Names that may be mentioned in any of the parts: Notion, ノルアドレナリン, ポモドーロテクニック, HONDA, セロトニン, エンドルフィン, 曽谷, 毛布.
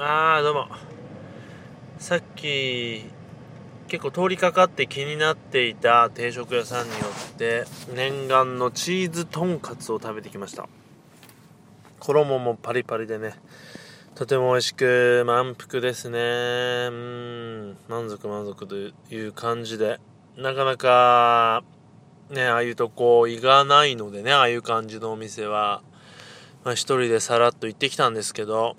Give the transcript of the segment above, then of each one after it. どうも。さっき結構通りかかって気になっていた定食屋さんによって念願のチーズとんかつを食べてきました。衣もパリパリでね、とても美味しく満腹ですね。満足という感じで、なかなかね、ああいうとこ行かないのでね、ああいう感じのお店は、一人でさらっと行ってきたんですけど、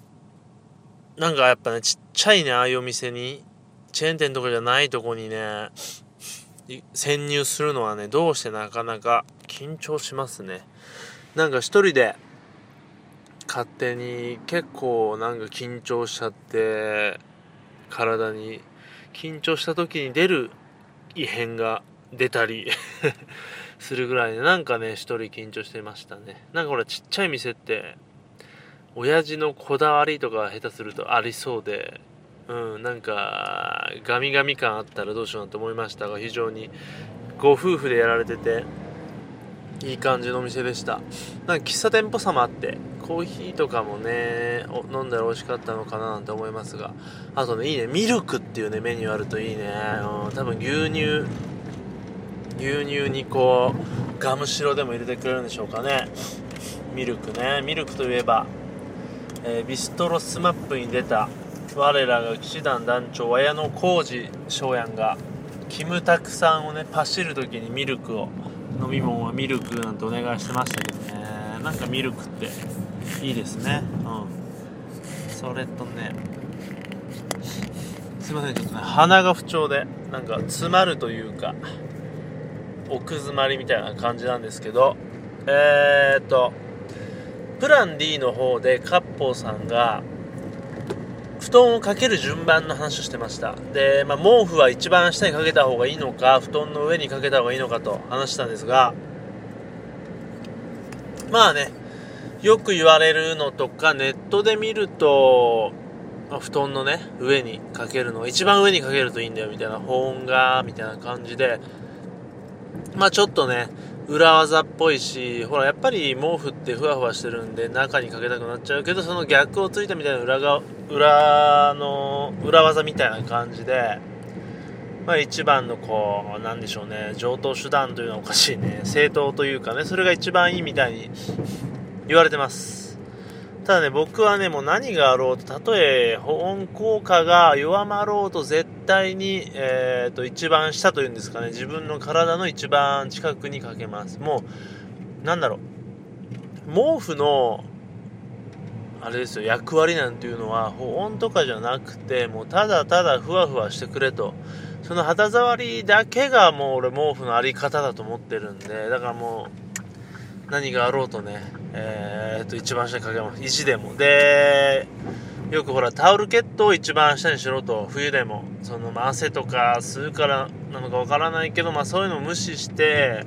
なんかやっぱね、ちっちゃいね、ああいうお店に、チェーン店とかじゃないとこにね潜入するのはね、どうしてなかなか緊張しますね。なんか一人で勝手に結構なんか緊張しちゃって、体に緊張した時に出る異変が出たりするぐらいで、なんかね一人緊張してましたね。なんかほら、ちっちゃい店って親父のこだわりとか下手するとありそうで、なんかガミガミ感あったらどうしようなんて思いましたが、非常にご夫婦でやられてていい感じのお店でした。なんか喫茶店っぽさもあって、コーヒーとかもね飲んだら美味しかったのかななんて思いますが、あとね、いいね、ミルクっていうねメニューあるといいね。多分牛乳にこうガムシロでも入れてくれるんでしょうかね。ミルクといえば、ビストロスマップに出た我らが騎士団団長綾野浩二翔やんがキムタクさんをねパシるときにミルクを、飲み物はミルクなんてお願いしてましたけどね、なんかミルクっていいですね。それとね、すいません、ちょっとね鼻が不調で、なんか詰まるというか奥詰まりみたいな感じなんですけど、プラン D の方でカッポーさんが布団をかける順番の話をしてました。で、毛布は一番下にかけた方がいいのか、布団の上にかけた方がいいのかと話したんですが、よく言われるのとかネットで見ると、布団のね上にかけるのが一番上にかけるといいんだよみたいな、保温がみたいな感じで、ちょっとね裏技っぽいし、ほらやっぱり毛布ってふわふわしてるんで中にかけたくなっちゃうけど、その逆をついたみたいな裏技みたいな感じで、一番のこう、なんでしょうね、上等手段というのはおかしいね、正当というかね、それが一番いいみたいに言われてます。ただね、僕はねもう何があろうと、たとえ保温効果が弱まろうと絶対に、一番下というんですかね、自分の体の一番近くにかけます。もうなんだろう、毛布のあれですよ、役割なんていうのは保温とかじゃなくて、もうただただふわふわしてくれと、その肌触りだけがもう俺毛布のあり方だと思ってるんで、だからもう何があろうとね、一番下にかけます、意地でも。でよくほらタオルケットを一番下にしろと、冬でもその、汗とか吸うからなのかわからないけど、そういうのを無視して、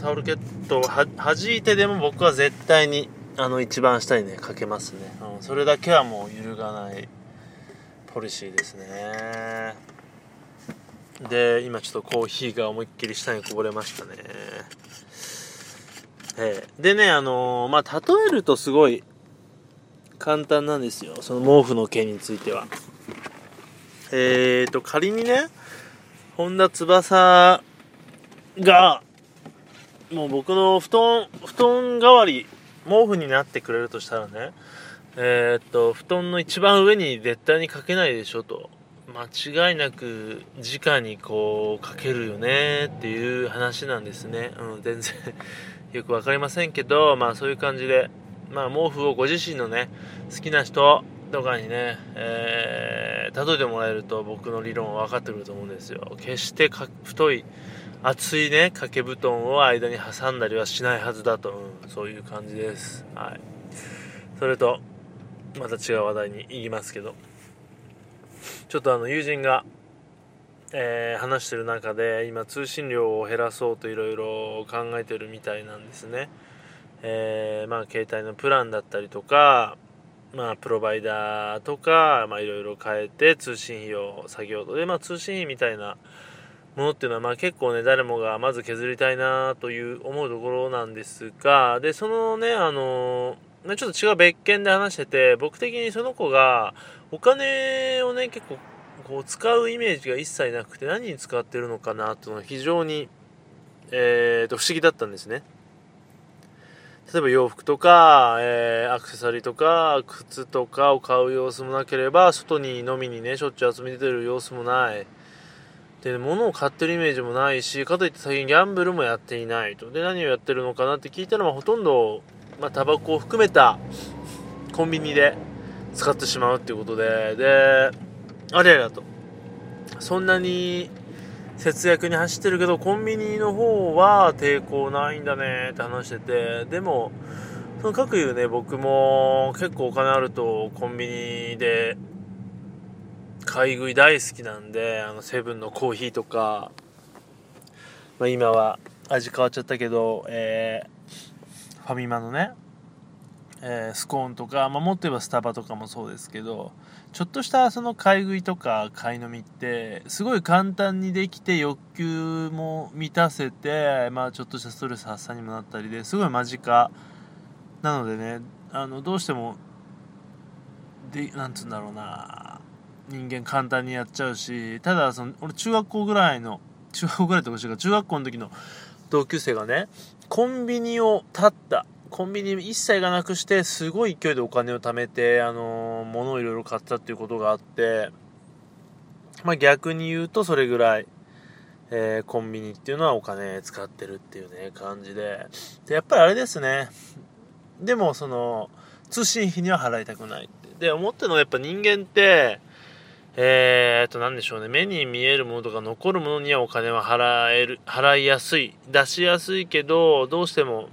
タオルケットを弾いてでも僕は絶対に一番下にねかけますね。それだけはもう揺るがないポリシーですね。で今ちょっとコーヒーが思いっきり下にこぼれましたね。でね、例えるとすごい簡単なんですよ、その毛布の件については。仮にね本田翼がもう僕の布団代わり、毛布になってくれるとしたらね、布団の一番上に絶対にかけないでしょと、間違いなく直にこうかけるよねっていう話なんですね。全然よくわかりませんけど、そういう感じで、毛布をご自身のね好きな人とかにね、例えてもらえると僕の理論は分かってくると思うんですよ。決して太い厚いね掛け布団を間に挟んだりはしないはずだと、そういう感じです。それとまた違う話題に行きますけど、ちょっと友人が、話してる中で、今通信量を減らそうといろいろ考えてるみたいなんですね。携帯のプランだったりとか、プロバイダーとか、いろいろ変えて通信費を下げようと。で、通信費みたいなものっていうのは、結構ね誰もがまず削りたいなという思うところなんですが、でそのねちょっと違う別件で話してて、僕的にその子がお金をね結構こう使うイメージが一切なくて、何に使ってるのかなっていうのが非常に、不思議だったんですね。例えば洋服とか、アクセサリーとか靴とかを買う様子もなければ、外に飲みにねしょっちゅう集めてる様子もないで、物を買ってるイメージもないし、かといって最近ギャンブルもやっていないと。で、何をやってるのかなって聞いたのはほとんどタバコを含めたコンビニで使ってしまうっていうことで、であれやだと、そんなに節約に走ってるけどコンビニの方は抵抗ないんだねって話してて、でもそのかくいうね、僕も結構お金あるとコンビニで買い食い大好きなんで、セブンのコーヒーとか、今は味変わっちゃったけど、ファミマのね、スコーンとか、もっと言えばスタバとかもそうですけど、ちょっとしたその買い食いとか買い飲みってすごい簡単にできて、欲求も満たせて、ちょっとしたストレス発散にもなったりですごい間近なのでね、どうしてもで、なんて言うんだろうな、人間簡単にやっちゃうし、ただその俺中学校の時の同級生がね、コンビニを立ったコンビニ一切がなくして、すごい勢いでお金を貯めて、物をいろいろ買ったっていうことがあって、逆に言うとそれぐらい、コンビニっていうのはお金使ってるっていうね感じで、でやっぱりあれですね、でもその通信費には払いたくないってで思ったのは、やっぱ人間ってなんでしょうね、目に見えるものとか残るものにはお金は払いやすい、出しやすいけど、どうしても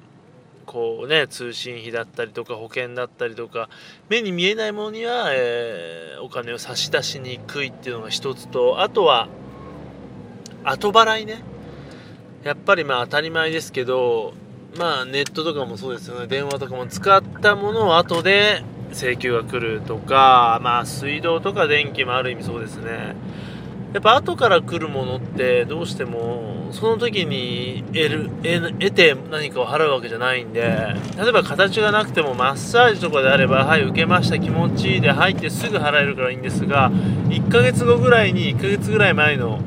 こうね、通信費だったりとか保険だったりとか、目に見えないものには、お金を差し出しにくいっていうのが一つと、あとは後払いね。やっぱり当たり前ですけど、ネットとかもそうですよね、電話とかも使ったものを後で請求が来るとか、水道とか電気もある意味そうですね。やっぱ後から来るものってどうしてもその時に得て何かを払うわけじゃないんで、例えば形がなくてもマッサージとかであれば、はい受けました気持ちいいで入ってすぐ払えるからいいんですが、1ヶ月ぐらい前の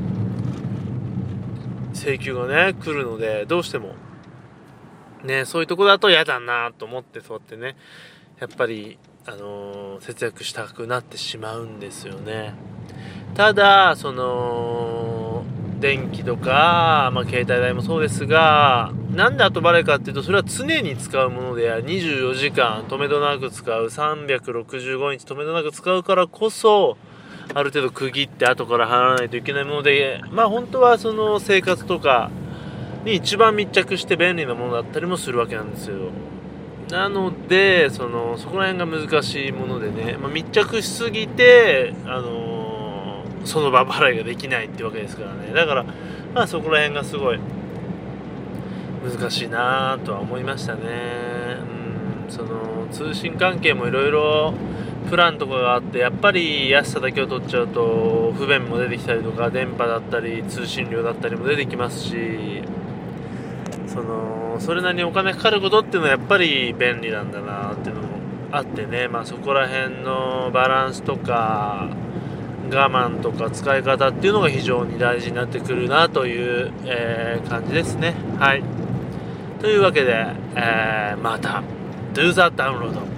請求がね来るので、どうしてもねそういうとこだと嫌だなと思って、そうやってねやっぱり、節約したくなってしまうんですよね。ただその電気とか、携帯代もそうですが、なんで後払いかっていうと、それは常に使うもので24時間止めどなく使う、365日止めどなく使うからこそ、ある程度区切って後から払わないといけないもので、本当はその生活とかに一番密着して便利なものだったりもするわけなんですよ。なのでそこら辺が難しいものでね、密着しすぎて、その場払いができないってわけですからね。だから、そこら辺がすごい難しいなとは思いましたね。通信関係もいろいろプランとかがあって、やっぱり安さだけを取っちゃうと不便も出てきたりとか、電波だったり通信料だったりも出てきますし、それなりにお金かかることっていうのはやっぱり便利なんだなっていうのもあってね、そこら辺のバランスとか我慢とか使い方っていうのが非常に大事になってくるなという、感じですね。はい、というわけで、また Do the download